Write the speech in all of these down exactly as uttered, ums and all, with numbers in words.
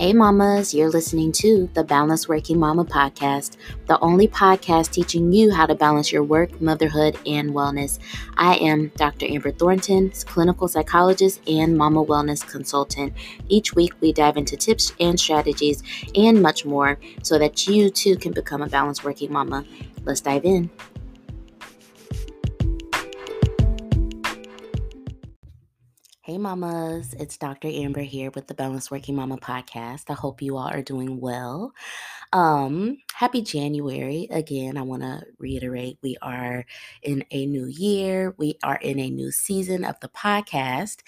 Hey mamas, you're listening to the Balanced Working Mama Podcast, the only podcast teaching you how to balance your work, motherhood, and wellness. I am Doctor Amber Thornton, clinical psychologist and mama wellness consultant. Each week we dive into tips and strategies and much more so that you too can become a balanced working mama. Let's dive in. Hey mamas, it's Doctor Amber here with the Balanced Working Mama Podcast. I hope you all are doing well. Um, happy January. Again, I want to reiterate we are in a new year. We are in a new season of the podcast,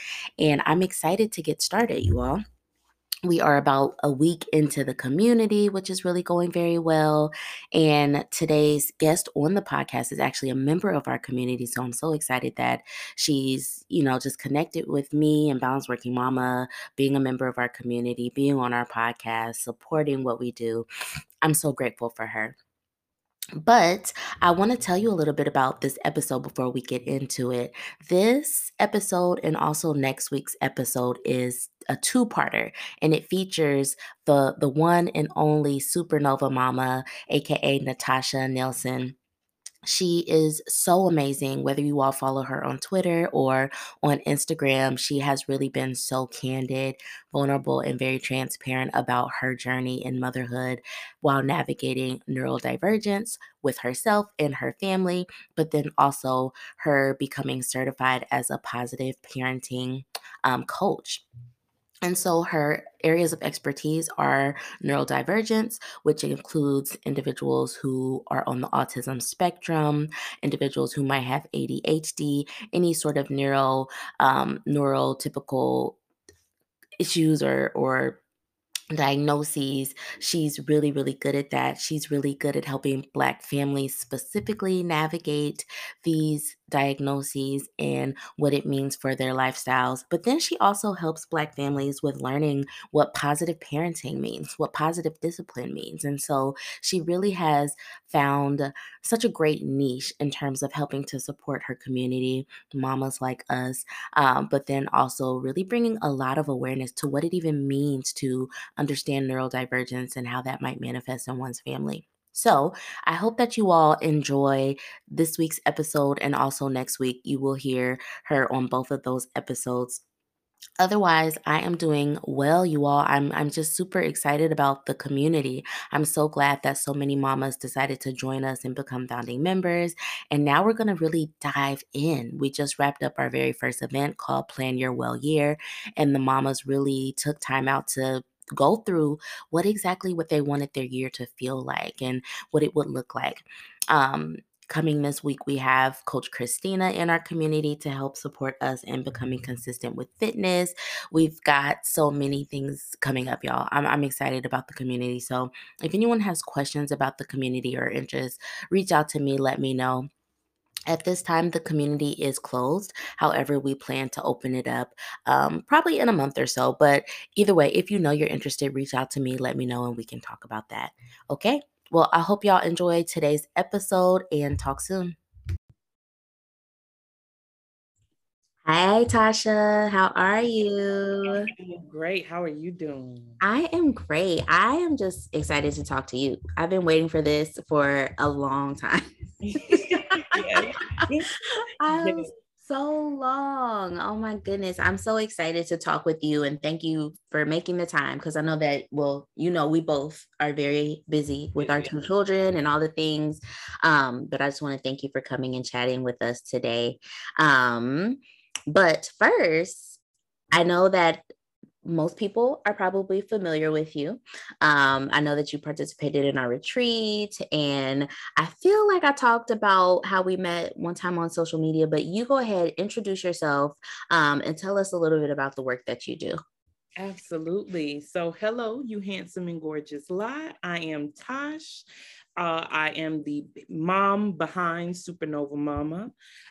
and I'm excited to get started, you all. We are about a week into the community, which is really going very well. And today's guest on the podcast is actually a member of our community. So I'm so excited that she's, you know, just connected with me and Balanced Working Mama, being a member of our community, being on our podcast, supporting what we do. I'm so grateful for her. But I want to tell you a little bit about this episode before we get into it. This episode and also next week's episode is a two-parter, and it features the, the one and only Supernova Mama, aka Natasha Nelson. She is so amazing. Whether you all follow her on Twitter or on Instagram, she has really been so candid, vulnerable, and very transparent about her journey in motherhood while navigating neurodivergence with herself and her family, but then also her becoming certified as a positive parenting um, coach. And so her areas of expertise are neurodivergence, which includes individuals who are on the autism spectrum, individuals who might have A D H D, any sort of neuro, um, neurotypical issues or, or diagnoses. She's really, really good at that. She's really good at helping Black families specifically navigate these diagnoses and what it means for their lifestyles. But then she also helps Black families with learning what positive parenting means, what positive discipline means. And so she really has found such a great niche in terms of helping to support her community, mamas like us, um, but then also really bringing a lot of awareness to what it even means to understand neurodivergence and how that might manifest in one's family. So I hope that you all enjoy this week's episode, and also next week you will hear her on both of those episodes. Otherwise, I am doing well, you all. I'm I'm just super excited about the community. I'm so glad that so many mamas decided to join us and become founding members. And now we're going to really dive in. We just wrapped up our very first event called Plan Your Well Year, and the mamas really took time out to go through what exactly what they wanted their year to feel like and what it would look like. Um, coming this week, we have Coach Christina in our community to help support us in becoming consistent with fitness. We've got so many things coming up, y'all. I'm, I'm excited about the community. So if anyone has questions about the community or interest, reach out to me, let me know. At this time, the community is closed. However, we plan to open it up um, probably in a month or so. But either way, if you know you're interested, reach out to me, let me know, and we can talk about that. Okay? Well, I hope y'all enjoyed today's episode and talk soon. Hi, Tasha. How are you? I'm great. How are you doing? I am great. I am just excited to talk to you. I've been waiting for this for a long time. I'm so long. Oh my goodness. I'm so excited to talk with you, and thank you for making the time, because I know that, well, you know, we both are very busy with our two children and all the things. Um, but I just want to thank you for coming and chatting with us today. Um, but first, I know that most people are probably familiar with you. Um, I know that you participated in our retreat, and I feel like I talked about how we met one time on social media, but you go ahead, introduce yourself, um, and tell us a little bit about the work that you do. Absolutely. So hello, you handsome and gorgeous lot. I am Tosh. Uh, I am the mom behind Supernova Mama.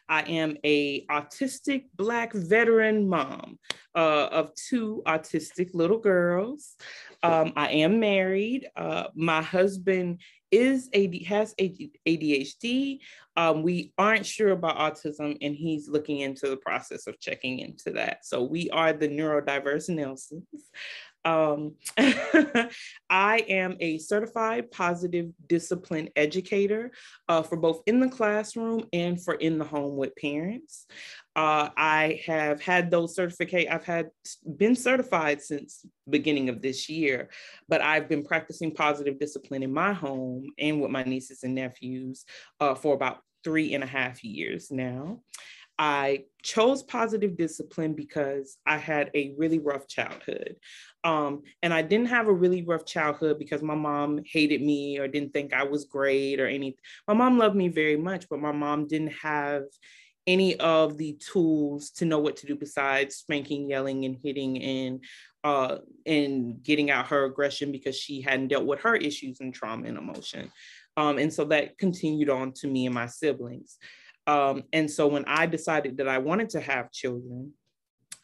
I am a autistic Black veteran mom uh, of two autistic little girls. Um, I am married. Uh, my husband is A D, has A D, A D H D. Um, we aren't sure about autism, and he's looking into the process of checking into that. So we are the neurodiverse Nelsons. Um, I am a certified positive discipline educator uh, for both in the classroom and for in the home with parents. Uh, I have had those certificate, I've had been certified since beginning of this year, but I've been practicing positive discipline in my home and with my nieces and nephews uh, for about three and a half years now. I chose positive discipline because I had a really rough childhood. Um, and I didn't have a really rough childhood because my mom hated me or didn't think I was great or anything. My mom loved me very much, but my mom didn't have any of the tools to know what to do besides spanking, yelling, and hitting, and uh, and getting out her aggression because she hadn't dealt with her issues and trauma and emotion. Um, and so that continued on to me and my siblings. Um, and so when I decided that I wanted to have children,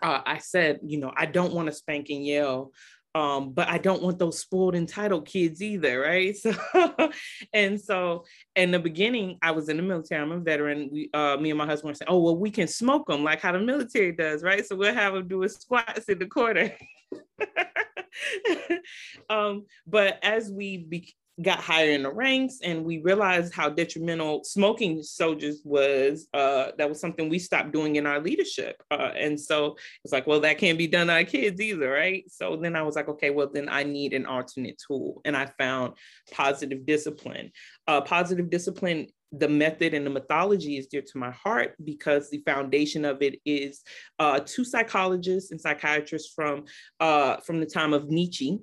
uh, I said, you know, I don't want to spank and yell, um, but I don't want those spoiled, entitled kids either, right? So, and so in the beginning, I was in the military. I'm a veteran. We, uh, me and my husband were saying, oh, well, we can smoke them like how the military does, right? So we'll have them doing squats in the corner. um, but as we became got higher in the ranks and we realized how detrimental smoking soldiers was, uh, that was something we stopped doing in our leadership. Uh, and so it's like, well, that can't be done to our kids either, right? So then I was like, okay, well, then I need an alternate tool. And I found positive discipline. Uh, positive discipline, the method and the methodology is dear to my heart because the foundation of it is uh, two psychologists and psychiatrists from, uh, from the time of Nietzsche.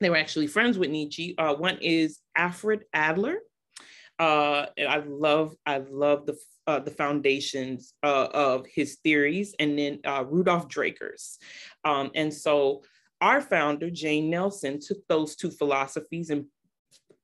They were actually friends with Nietzsche. Uh, one is Alfred Adler. Uh, and I love, I love the uh, the foundations uh, of his theories, and then uh, Rudolf Draker's. Um, and so our founder, Jane Nelson, took those two philosophies and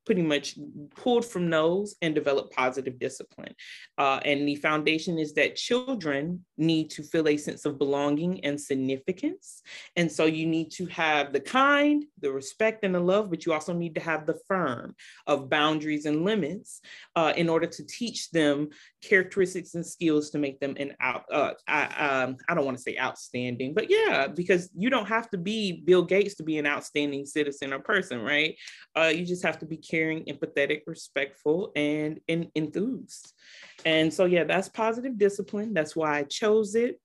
pretty much pulled from those and developed positive discipline. Uh, and the foundation is that children need to feel a sense of belonging and significance. And so you need to have the kind, the respect, and the love, but you also need to have the firm of boundaries and limits uh, in order to teach them characteristics and skills to make them an out, uh, I, um, I don't want to say outstanding, but yeah, because you don't have to be Bill Gates to be an outstanding citizen or person, right? Uh, you just have to be caring, empathetic, respectful, and, and enthused. And so, yeah, that's positive discipline. That's why I chose it.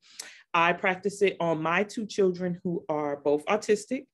I practice it on my two children who are both autistic.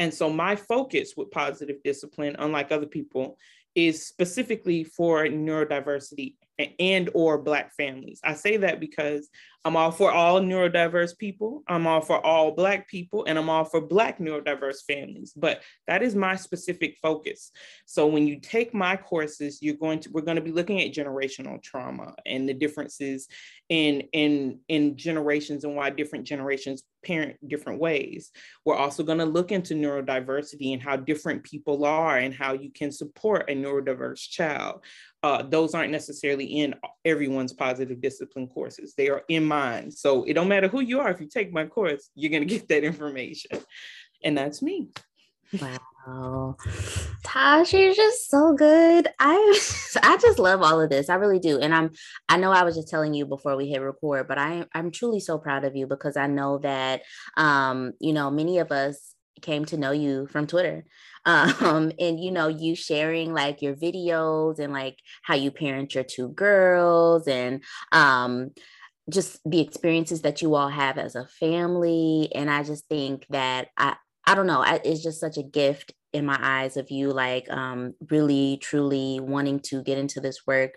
And so my focus with positive discipline, unlike other people, is specifically for neurodiversity and or Black families. I say that because I'm all for all neurodiverse people, I'm all for all Black people, and I'm all for Black neurodiverse families, but that is my specific focus. So when you take my courses, you're going to, we're going to be looking at generational trauma and the differences in, in, in generations and why different generations parent different ways. We're also going to look into neurodiversity and how different people are and how you can support a neurodiverse child. Uh, those aren't necessarily in everyone's positive discipline courses. They are in mine. So it don't matter who you are. If you take my course, you're going to get that information. And that's me. Wow. Tasha, you're just so good. I, I just love all of this. I really do. And I'm, I know I was just telling you before we hit record, but I, I'm truly so proud of you because I know that, um, you know, many of us came to know you from Twitter. Um, and, you know, you sharing like your videos and like how you parent your two girls and, um, just the experiences that you all have as a family. And I just think that I, I don't know, I, it's just such a gift in my eyes of you, like, um, really, truly wanting to get into this work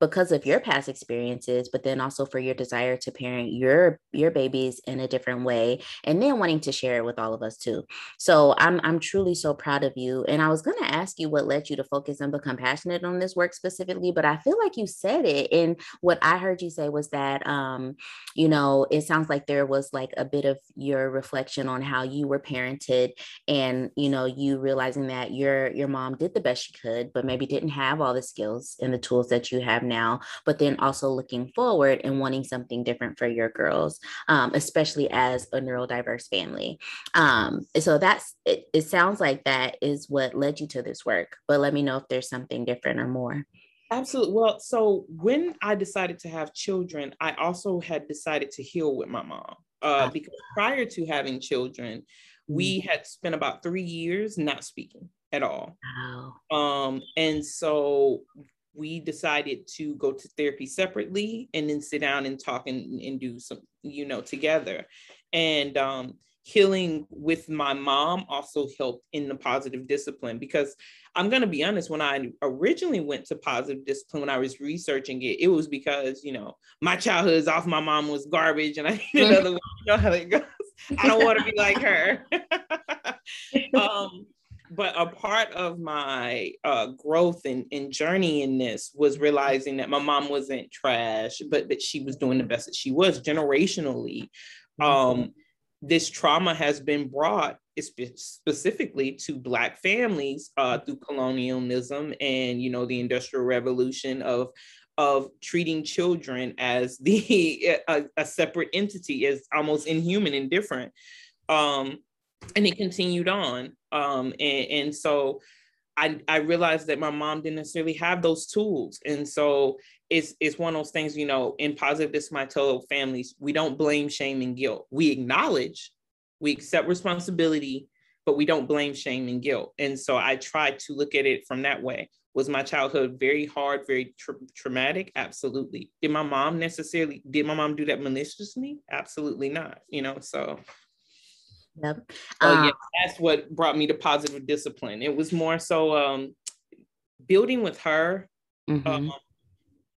because of your past experiences, but then also for your desire to parent your, your babies in a different way, and then wanting to share it with all of us too. So I'm, I'm truly so proud of you. And I was going to ask you what led you to focus and become passionate on this work specifically, but I feel like you said it. And what I heard you say was that, um, you know, it sounds like there was like a bit of your reflection on how you were parented and, you know, you realizing that your, your mom did the best she could, but maybe didn't have all the skills and the tools that you have now, but then also looking forward and wanting something different for your girls, um, especially as a neurodiverse family. Um, so that's, it, it sounds like that is what led you to this work, but let me know if there's something different or more. Absolutely. Well, so when I decided to have children, I also had decided to heal with my mom, uh, because prior to having children, we had spent about three years not speaking at all. Wow. Um, and so we decided to go to therapy separately and then sit down and talk and, and do some, you know, together. And um, healing with my mom also helped in the positive discipline, because I'm going to be honest, when I originally went to positive discipline, when I was researching it, it was because, you know, my childhood is off, my mom was garbage, and I need another one. You know how it goes. I don't want to be like her. um, But a part of my uh, growth and, and journey in this was realizing that my mom wasn't trash, but that she was doing the best that she was generationally. Um, this trauma has been brought specifically to Black families uh, through colonialism and, you know, the Industrial Revolution of of treating children as the a, a separate entity, as almost inhuman and different. Um, and it continued on. Um, and, and so I, I realized that my mom didn't necessarily have those tools. And so it's, it's one of those things, you know, in positive discipline, I tell families, we don't blame, shame, and guilt. We acknowledge, we accept responsibility, but we don't blame, shame, and guilt. And so I try to look at it from that way. Was my childhood very hard, very tra- traumatic? Absolutely. Did my mom necessarily, did my mom do that maliciously? Absolutely not, you know, so... Yep. Um, oh, yeah, that's what brought me to positive discipline. It was more so um, building with her. Mm-hmm. um,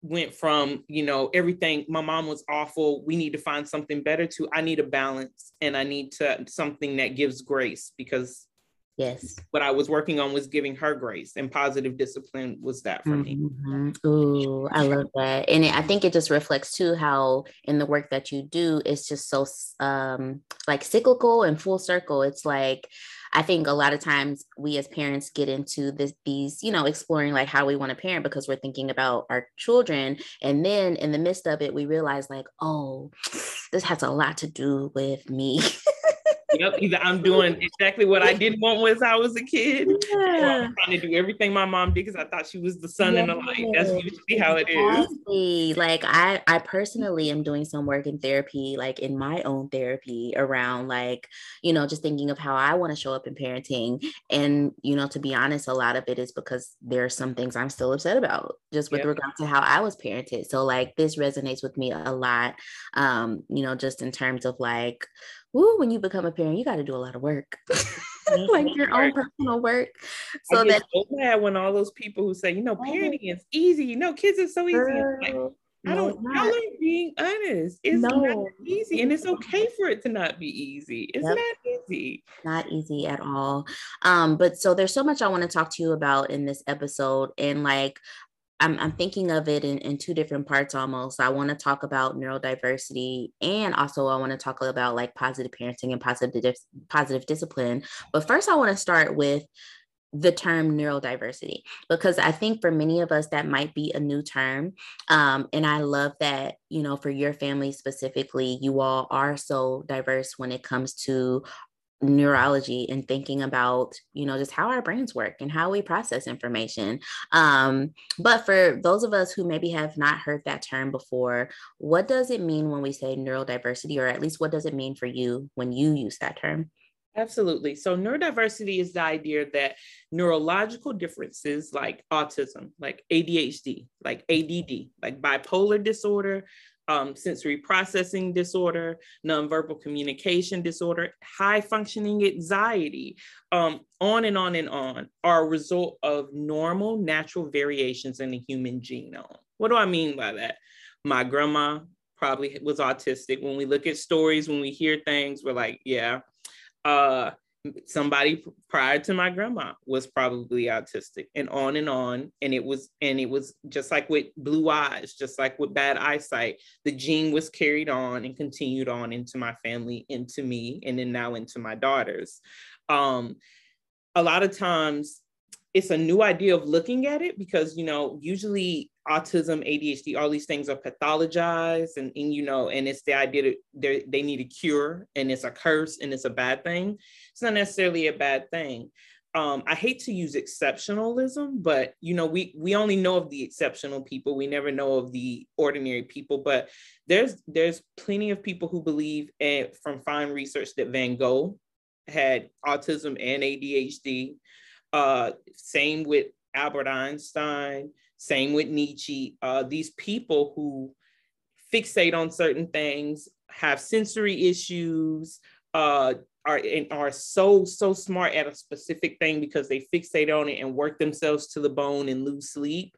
went from, you know, everything, my mom was awful, we need to find something better, to I need a balance, and I need to something that gives grace, because yes, what I was working on was giving her grace, and positive discipline was that for mm-hmm. me. Ooh, I love that. And it, I think it just reflects too how in the work that you do, it's just so um, like cyclical and full circle. It's like, I think a lot of times we as parents get into this, these, you know, exploring like how we want to parent because we're thinking about our children. And then in the midst of it, we realize like, oh, this has a lot to do with me. Yep, either I'm doing exactly what I didn't want when I was a kid, yeah. Or I'm trying to do everything my mom did because I thought she was the sun yeah. and the light. That's usually how it exactly. is. Like I, I personally am doing some work in therapy, like in my own therapy around like, you know, just thinking of how I want to show up in parenting. And, you know, to be honest, a lot of it is because there are some things I'm still upset about just with yeah. regard to how I was parented. So like this resonates with me a lot, um, you know, just in terms of like, ooh, when you become a parent, you got to do a lot of work, like your own personal work. So I get that so glad when all those people who say, you know, parenting is easy, you know, kids are so easy. Girl, like, I no, don't. I like being honest. It's no. not easy, and it's okay for it to not be easy. It's yep. not easy. Not easy at all. Um, but so there's so much I want to talk to you about in this episode, and like. I'm, I'm thinking of it in, in two different parts almost. I want to talk about neurodiversity, and also I want to talk about like positive parenting and positive, positive discipline. But first I want to start with the term neurodiversity, because I think for many of us, that might be a new term. Um, and I love that, you know, for your family specifically, you all are so diverse when it comes to neurology and thinking about, you know, just how our brains work and how we process information. Um, but for those of us who maybe have not heard that term before, what does it mean when we say neurodiversity, or at least what does it mean for you when you use that term? Absolutely. So neurodiversity is the idea that neurological differences like autism, like A D H D, like A D D, like bipolar disorder, Um, sensory processing disorder, nonverbal communication disorder, high functioning anxiety, um, on and on and on, are a result of normal natural variations in the human genome. What do I mean by that? My grandma probably was autistic. When we look at stories, when we hear things, we're like, yeah, uh, somebody prior to my grandma was probably autistic, and on and on. And it was, and it was just like with blue eyes, just like with bad eyesight, the gene was carried on and continued on into my family, into me, and then now into my daughters. Um, a lot of times it's a new idea of looking at it, because, you know, usually autism, A D H D, all these things are pathologized, and, and you know, and it's the idea that they need a cure, and it's a curse, and it's a bad thing. It's not necessarily a bad thing. Um, I hate to use exceptionalism, but you know, we we only know of the exceptional people. We never know of the ordinary people. But there's there's plenty of people who believe, at, from fine research, that Van Gogh had autism and A D H D. Uh, same with Albert Einstein, same with Nietzsche. Uh, these people who fixate on certain things, have sensory issues, uh, are and are so, so smart at a specific thing because they fixate on it and work themselves to the bone and lose sleep.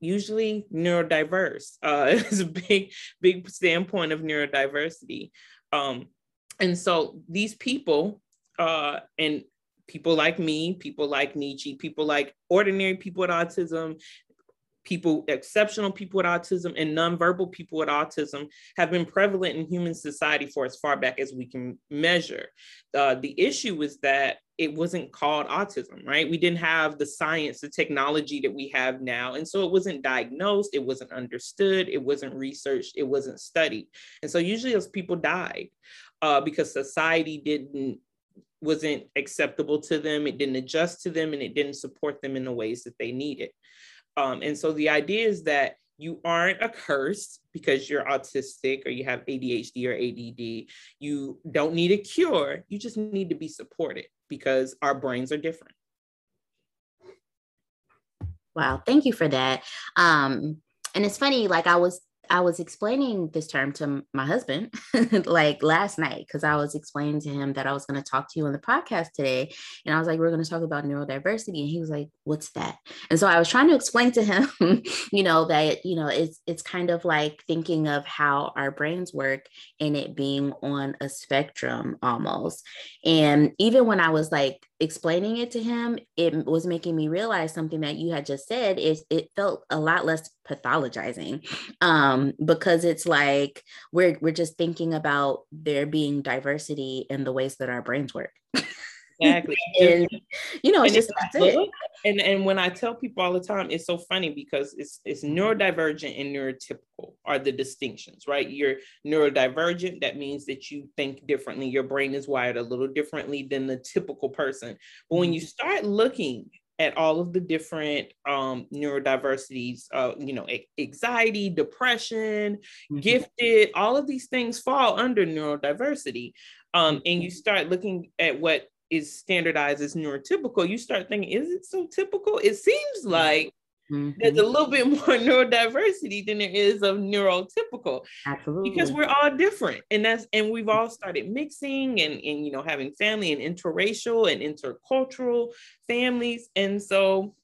Usually neurodiverse. Uh, it's a big, big standpoint of neurodiversity. Um, and so these people, uh, and people like me, people like Nietzsche, people like ordinary people with autism, people, exceptional people with autism, and nonverbal people with autism have been prevalent in human society for as far back as we can measure. Uh, the issue is that it wasn't called autism, right? We didn't have the science, the technology that we have now. And so it wasn't diagnosed, it wasn't understood, it wasn't researched, it wasn't studied. And so usually those people died uh, because society didn't wasn't acceptable to them, it didn't adjust to them, and it didn't support them in the ways that they needed. Um, and so the idea is that you aren't accursed because you're autistic or you have A D H D or A D D. You don't need a cure. You just need to be supported because our brains are different. Wow. Thank you for that. Um, and it's funny, like I was I was explaining this term to my husband like last night, because I was explaining to him that I was going to talk to you on the podcast today. And I was like, we're going to talk about neurodiversity. And he was like, what's that? And so I was trying to explain to him, you know, that, you know, it's, it's kind of like thinking of how our brains work and it being on a spectrum almost. And even when I was like explaining it to him, it was making me realize something that you had just said is it felt a lot less pathologizing. Um, Because it's like we're we're just thinking about there being diversity in the ways that our brains work. Exactly. And you know, it's and just that's it. And and when I tell people all the time, it's so funny because it's it's neurodivergent and neurotypical are the distinctions, right? You're neurodivergent, that means that you think differently. Your brain is wired a little differently than the typical person. But when you start looking at all of the different um, neurodiversities, uh, you know, anxiety, depression, mm-hmm. gifted, all of these things fall under neurodiversity. Um, and you start looking at what is standardized as neurotypical, you start thinking, is it so typical? It seems like mm-hmm. there's a little bit more neurodiversity than there is of neurotypical. Absolutely. Because we're all different. And that's, and we've all started mixing and, and, you know, having family and interracial and intercultural families. And so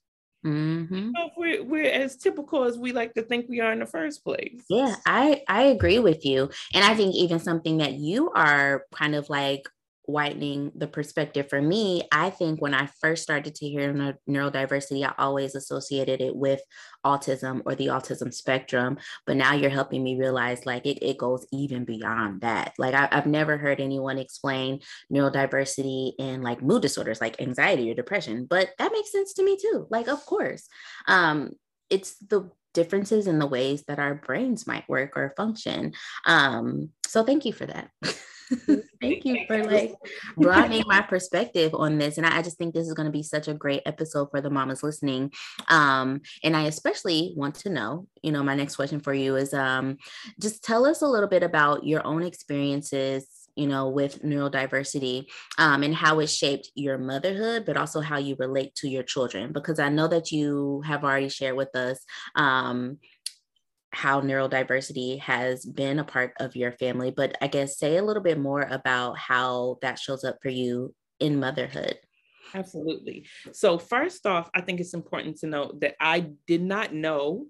mm-hmm. you know, we're, we're as typical as we like to think we are in the first place. Yeah, I, I agree with you. And I think even something that you are kind of like widening the perspective for me, I think when I first started to hear neuro- neurodiversity, I always associated it with autism or the autism spectrum. But now you're helping me realize like it, it goes even beyond that. Like I, I've never heard anyone explain neurodiversity in like mood disorders, like anxiety or depression, but that makes sense to me too. Like, of course, um, it's the differences in the ways that our brains might work or function. Um, so thank you for that. Thank you for like broadening my perspective on this. And I, I just think this is going to be such a great episode for the mamas listening. Um, and I especially want to know, you know, my next question for you is um, just tell us a little bit about your own experiences, you know, with neurodiversity um, and how it shaped your motherhood, but also how you relate to your children, because I know that you have already shared with us um how neurodiversity has been a part of your family, but I guess say a little bit more about how that shows up for you in motherhood. Absolutely. So first off, I think it's important to note that I did not know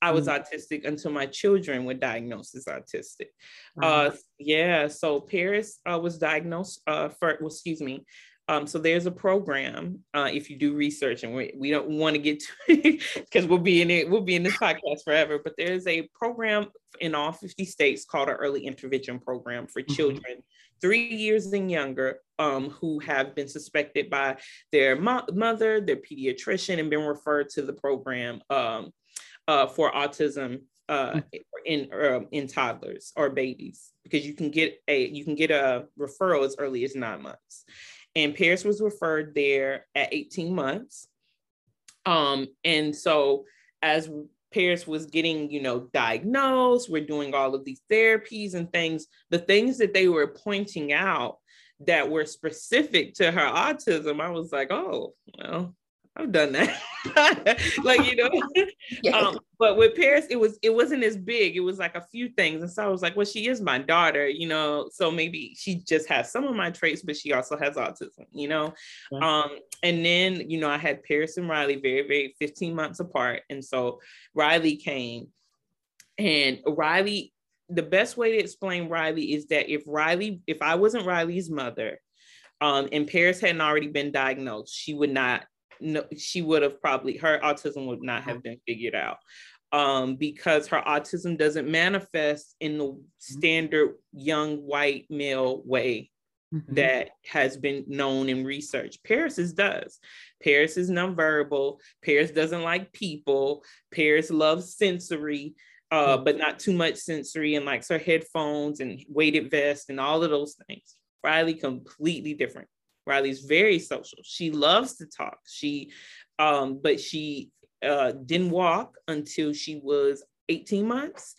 I was mm-hmm. autistic until my children were diagnosed as autistic. Wow. Uh, yeah. So Paris uh, was diagnosed uh, for, well, excuse me, Um, so there's a program uh, if you do research, and we, we don't want to get to it because we'll be in it, we'll be in this podcast forever. But there's a program in all fifty states called an early intervention program for children mm-hmm. three years and younger um, who have been suspected by their mo- mother, their pediatrician, and been referred to the program um, uh, for autism uh, mm-hmm. in uh, in toddlers or babies, because you can get a you can get a referral as early as nine months. And Paris was referred there at eighteen months. Um, and so as Paris was getting, you know, diagnosed, we're doing all of these therapies and things, the things that they were pointing out that were specific to her autism, I was like, oh, well, I've done that. Like, you know, yes. um, but with Paris, it was, it wasn't as big. It was like a few things. And so I was like, well, she is my daughter, you know, so maybe she just has some of my traits, but she also has autism, you know? Mm-hmm. Um, and then, you know, I had Paris and Riley very, very fifteen months apart. And so Riley came, and Riley, the best way to explain Riley is that if Riley, if I wasn't Riley's mother, um, and Paris hadn't already been diagnosed, she would not, no, she would have probably, her autism would not have been figured out, um, because her autism doesn't manifest in the standard young white male way mm-hmm. that has been known in research. Paris's does. Paris is nonverbal. Paris doesn't like people. Paris loves sensory, uh, but not too much sensory, and likes her headphones and weighted vest and all of those things. Riley, completely different. Riley's very social. She loves to talk. She, um, but she uh, didn't walk until she was eighteen months.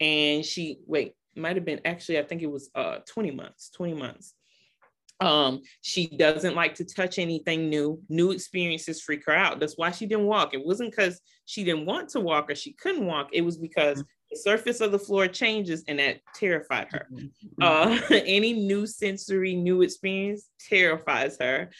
And she, wait, might've been actually, I think it was uh, twenty months, twenty months. Um, she doesn't like to touch anything new. New experiences freak her out. That's why she didn't walk. It wasn't because she didn't want to walk or she couldn't walk. It was because the surface of the floor changes, and that terrified her. Uh, any new sensory, new experience terrifies her.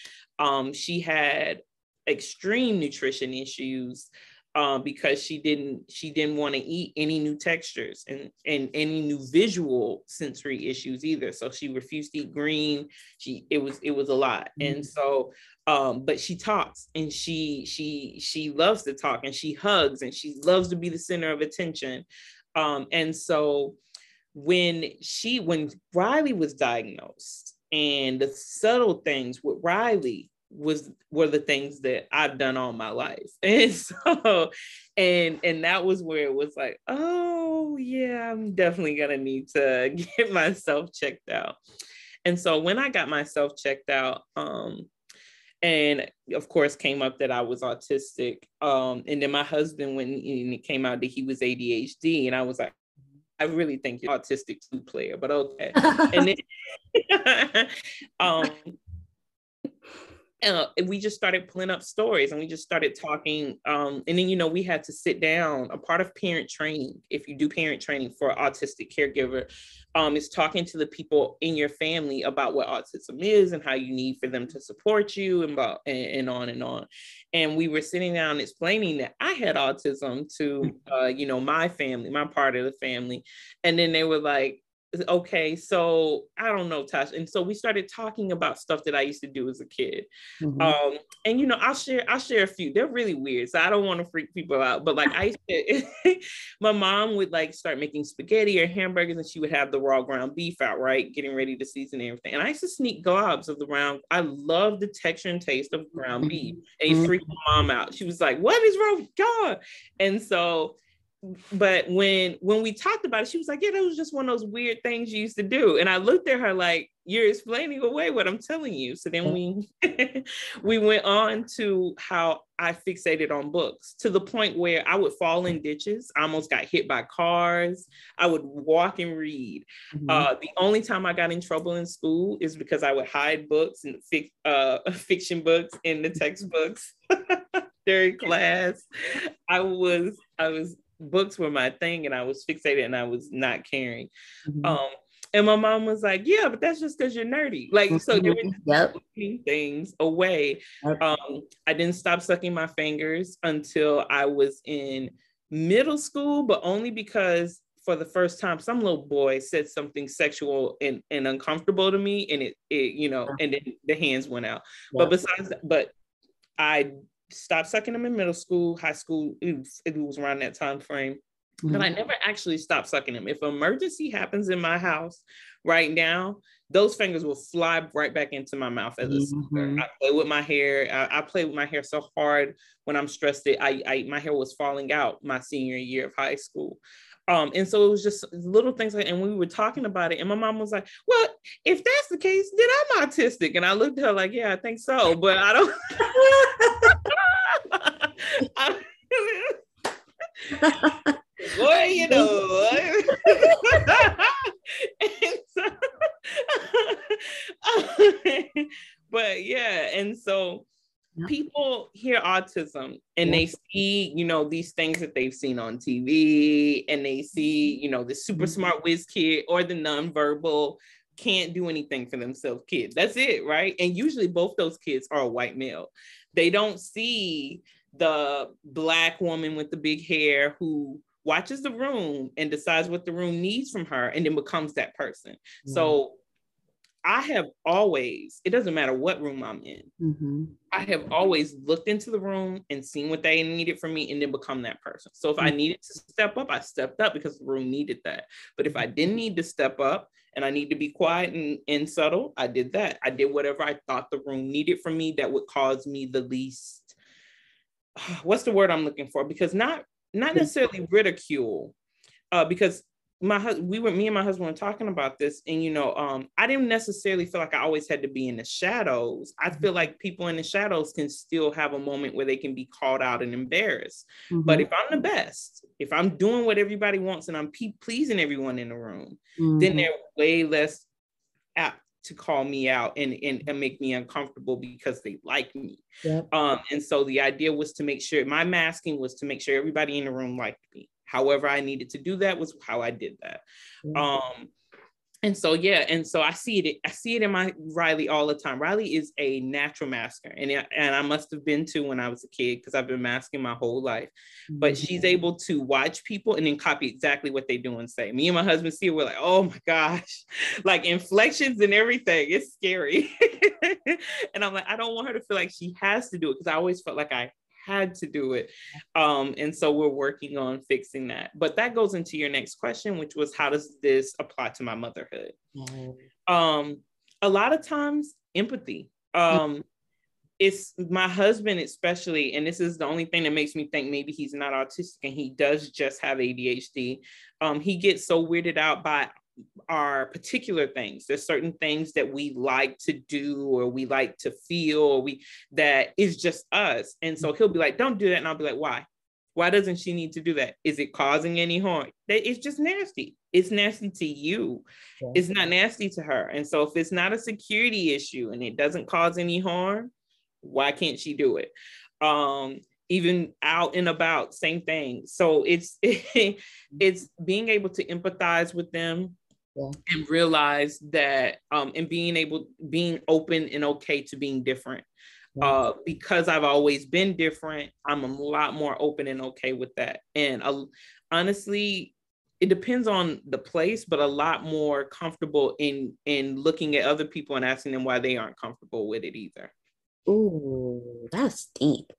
Um, she had extreme nutrition issues uh, because she didn't she didn't want to eat any new textures and, and any new visual sensory issues either. So she refused to eat green. She it was it was a lot, mm-hmm. and so. Um, but she talks, and she she she loves to talk, and she hugs, and she loves to be the center of attention. Um, and so when she, when Riley was diagnosed, and the subtle things with Riley was, were the things that I've done all my life. And so, and, and that was where it was like, oh yeah, I'm definitely going to need to get myself checked out. And so when I got myself checked out, um, and of course came up that I was autistic. Um, and then my husband, when it came out that he was A D H D, and I was like, I really think you're autistic too, player, but okay. And then um, uh, we just started pulling up stories, and we just started talking. Um, and then, you know, we had to sit down. A part of parent training, if you do parent training for an autistic caregiver, um, is talking to the people in your family about what autism is and how you need for them to support you, and, and, and on and on. And we were sitting down explaining that I had autism to, uh, you know, my family, my part of the family. And then they were like, okay, so I don't know, Tasha. And so we started talking about stuff that I used to do as a kid. Mm-hmm. Um, and, you know, I'll share, I'll share a few. They're really weird, so I don't want to freak people out. But like I used to, my mom would like start making spaghetti or hamburgers, and she would have the raw ground beef out, right? Getting ready to season and everything. And I used to sneak globs of the round. I love the texture and taste of ground beef. And it freaked my mom out. She was like, what is wrong with God? And so, but when when we talked about it, she was like, yeah, that was just one of those weird things you used to do. And I looked at her like, you're explaining away what I'm telling you. So then we we went on to how I fixated on books, to the point where I would fall in ditches. I almost got hit by cars. I would walk and read. Mm-hmm. Uh, the only time I got in trouble in school is because I would hide books and fic- uh, fiction books in the textbooks during class. I was I was books were my thing, and I was fixated, and I was not caring. Mm-hmm. Um, and my mom was like, yeah, but that's just because you're nerdy. Like, so they were just yep. looking things away. Okay. Um, I didn't stop sucking my fingers until I was in middle school, but only because for the first time, some little boy said something sexual and, and uncomfortable to me, and it, it you know, and then the hands went out. Yeah. But besides that, but I stopped sucking them in middle school, high school. It was, it was around that time frame, mm-hmm. but I never actually stopped sucking them. If an emergency happens in my house right now, those fingers will fly right back into my mouth as a sucker. Mm-hmm. I play with my hair. I, I play with my hair so hard when I'm stressed that I, I my hair was falling out my senior year of high school. Um, and so it was just little things like, and we were talking about it, and my mom was like, well, if that's the case, then I'm autistic. And I looked at her like, yeah, I think so, but I don't, I, boy, you know, and so, but yeah. And so people hear autism and they see, you know, these things that they've seen on T V, and they see, you know, the super smart whiz kid or the nonverbal can't do anything for themselves kid. That's it, right? And usually both those kids are a white male. They don't see the Black woman with the big hair who watches the room and decides what the room needs from her and then becomes that person. Mm-hmm. So I have always, it doesn't matter what room I'm in, mm-hmm. I have always looked into the room and seen what they needed from me and then become that person. So if mm-hmm. I needed to step up, I stepped up because the room needed that. But if I didn't need to step up and I need to be quiet and, and subtle, I did that. I did whatever I thought the room needed from me that would cause me the least, what's the word I'm looking for? Because not, not necessarily ridicule, uh, because my we were me and my husband were talking about this, and you know, um, I didn't necessarily feel like I always had to be in the shadows. I feel like people in the shadows can still have a moment where they can be called out and embarrassed. Mm-hmm. But if I'm the best, if I'm doing what everybody wants and I'm pe- pleasing everyone in the room, mm-hmm. then they're way less apt to call me out and, and, and make me uncomfortable because they like me. Yep. Um, and so the idea was to make sure my masking was to make sure everybody in the room liked me. However I needed to do that was how I did that. Mm-hmm. Um, and so, yeah. And so I see it, I see it in my Riley all the time. Riley is a natural masker. And, and I must've been too when I was a kid, because I've been masking my whole life, mm-hmm. but she's able to watch people and then copy exactly what they do and say. Me and my husband see it, we're like, oh my gosh, like inflections and everything. It's scary. And I'm like, I don't want her to feel like she has to do it, because I always felt like I had to do it. Um, and so we're working on fixing that. But that goes into your next question, which was, how does this apply to my motherhood? Mm-hmm. Um, a lot of times, empathy. Um, it's my husband especially, and this is the only thing that makes me think maybe he's not autistic and he does just have A D H D. Um, he gets so weirded out by our particular things. There's certain things that we like to do or we like to feel or we that is just us. And so he'll be like, don't do that. And I'll be like, why? Why doesn't she need to do that? Is it causing any harm? It's just nasty. It's nasty to you. Yeah. It's not nasty to her. And so if it's not a security issue and it doesn't cause any harm, why can't she do it? Um, even out and about, same thing. So it's it's being able to empathize with them. Yeah. And realize that, um, and being able, being open and okay to being different, yeah. uh, because I've always been different. I'm a lot more open and okay with that. And uh, honestly, it depends on the place, but a lot more comfortable in, in looking at other people and asking them why they aren't comfortable with it either. Ooh, that's deep.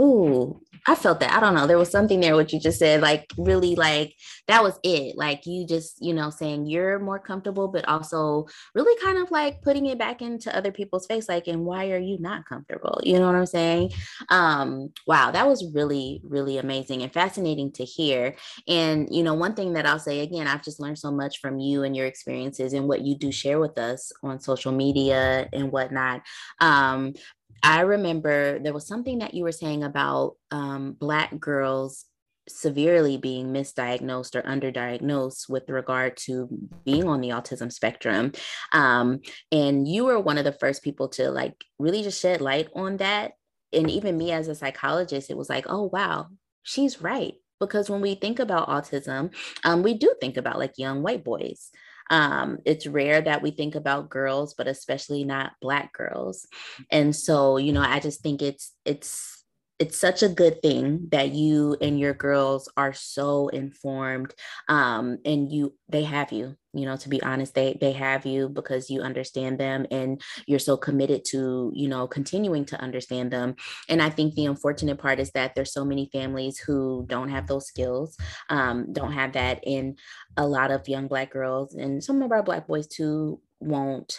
Ooh, I felt that. I don't know. There was something there, what you just said, like really like that was it. Like you just, you know, saying you're more comfortable, but also really kind of like putting it back into other people's face. Like, and why are you not comfortable? You know what I'm saying? Um, wow. That was really, really amazing and fascinating to hear. And, you know, one thing that I'll say again, I've just learned so much from you and your experiences and what you do share with us on social media and whatnot. Um, I remember there was something that you were saying about um, Black girls severely being misdiagnosed or underdiagnosed with regard to being on the autism spectrum. Um, and you were one of the first people to like really just shed light on that. And even me as a psychologist, it was like, oh, wow, she's right. Because when we think about autism, um, we do think about like young white boys. Um, it's rare that we think about girls, but especially not Black girls. And so, you know, I just think it's, it's, it's such a good thing that you and your girls are so informed, um, and you, they have you, you know, to be honest, they, they have you because you understand them and you're so committed to, you know, continuing to understand them. And I think the unfortunate part is that there's so many families who don't have those skills, um, don't have that. And a lot of young Black girls and some of our Black boys too, won't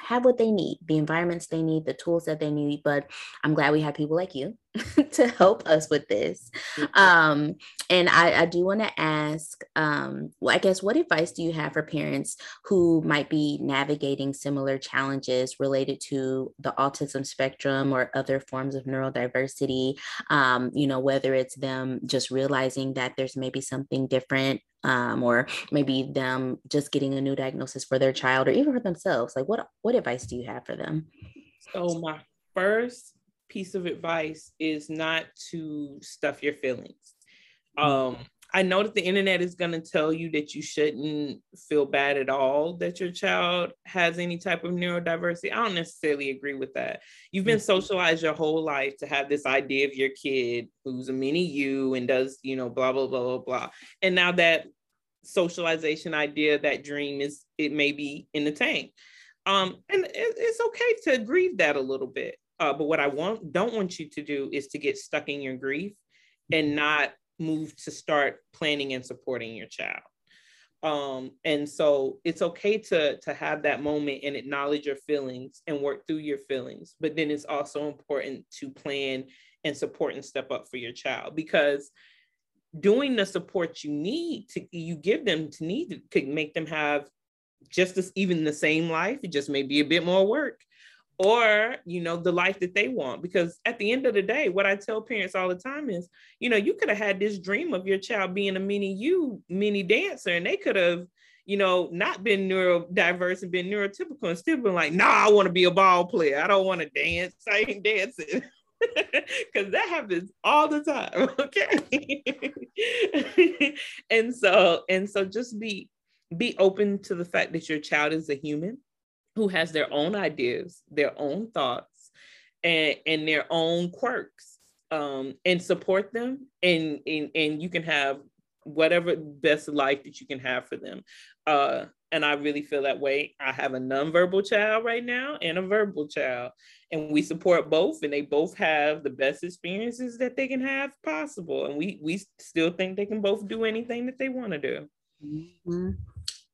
have what they need, the environments they need, the tools that they need. But I'm glad we have people like you to help us with this. Um, and I, I do want to ask, um, well, I guess, what advice do you have for parents who might be navigating similar challenges related to the autism spectrum or other forms of neurodiversity? Um, you know, whether it's them just realizing that there's maybe something different, um, or maybe them just getting a new diagnosis for their child or even for themselves. Like, what, what advice do you have for them? So my first piece of advice is not to stuff your feelings. Um, I know that the internet is going to tell you that you shouldn't feel bad at all that your child has any type of neurodiversity. I don't necessarily agree with that. You've been socialized your whole life to have this idea of your kid who's a mini you and does, you know, blah, blah, blah, blah, blah. And now that socialization idea, that dream is, it may be in the tank. Um, and it, it's okay to grieve that a little bit. Uh, but what I want, don't want you to do is to get stuck in your grief and not move to start planning and supporting your child. Um, and so it's okay to, to have that moment and acknowledge your feelings and work through your feelings. But then it's also important to plan and support and step up for your child, because doing the support you need to, you give them to need to, could make them have just as even the same life. It just may be a bit more work, or, you know, the life that they want. Because at the end of the day, what I tell parents all the time is, you know, you could have had this dream of your child being a mini you, mini dancer, and they could have, you know, not been neurodiverse and been neurotypical and still been like, nah, I want to be a ball player. I don't want to dance. I ain't dancing. Because that happens all the time. Okay. and so, and so just be, be open to the fact that your child is a human who has their own ideas, their own thoughts, and, and their own quirks, um, and support them. And, and, and you can have whatever best life that you can have for them. Uh, and I really feel that way. I have a nonverbal child right now and a verbal child, and we support both, and they both have the best experiences that they can have possible. And we, we still think they can both do anything that they want to do. Mm-hmm.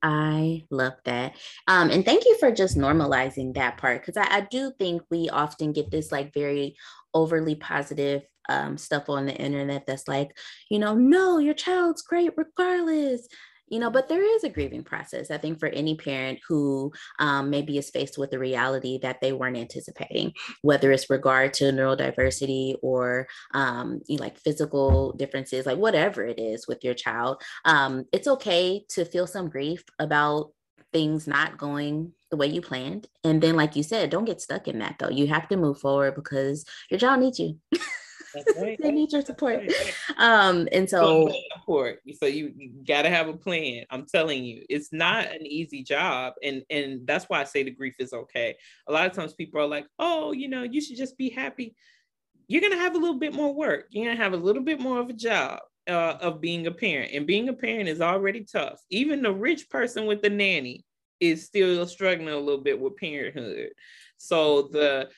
I love that. Um, and thank you for just normalizing that part, because I, I do think we often get this like very overly positive um, stuff on the internet that's like, you know, no, your child's great regardless. You know, but there is a grieving process, I think, for any parent who um, maybe is faced with a reality that they weren't anticipating, whether it's regard to neurodiversity or um, you know, like physical differences, like whatever it is with your child. Um, it's okay to feel some grief about things not going the way you planned. And then, like you said, don't get stuck in that, though. You have to move forward because your child needs you. They need your support. Um, and so support. So you, you gotta have a plan. I'm telling you, it's not an easy job. And and that's why I say the grief is okay. A lot of times people are like, oh, you know, you should just be happy. You're gonna have a little bit more work. You're gonna have a little bit more of a job uh, of being a parent. And being a parent is already tough. Even the rich person with the nanny is still struggling a little bit with parenthood. So the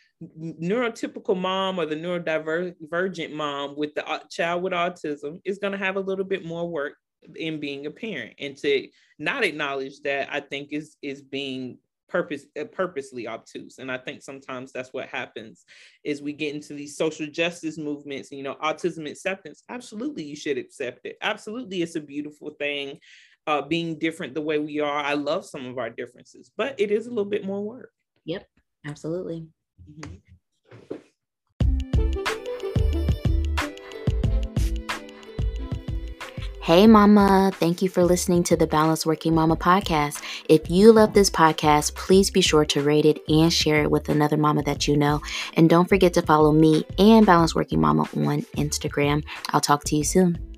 neurotypical mom or the neurodivergent mom with the child with autism is going to have a little bit more work in being a parent. And to not acknowledge that, I think is is being purpose purposely obtuse. And I think sometimes that's what happens, is we get into these social justice movements and, you know, autism acceptance. Absolutely, you should accept it. Absolutely, it's a beautiful thing, uh, being different the way we are. I love some of our differences, but it is a little bit more work. Yep, absolutely. Mm-hmm. Hey mama, thank you for listening to the Balanced Working Mama podcast. If you love this podcast, please be sure to rate it and share it with another mama that you know. And don't forget to follow me and Balanced Working Mama on Instagram. I'll talk to you soon.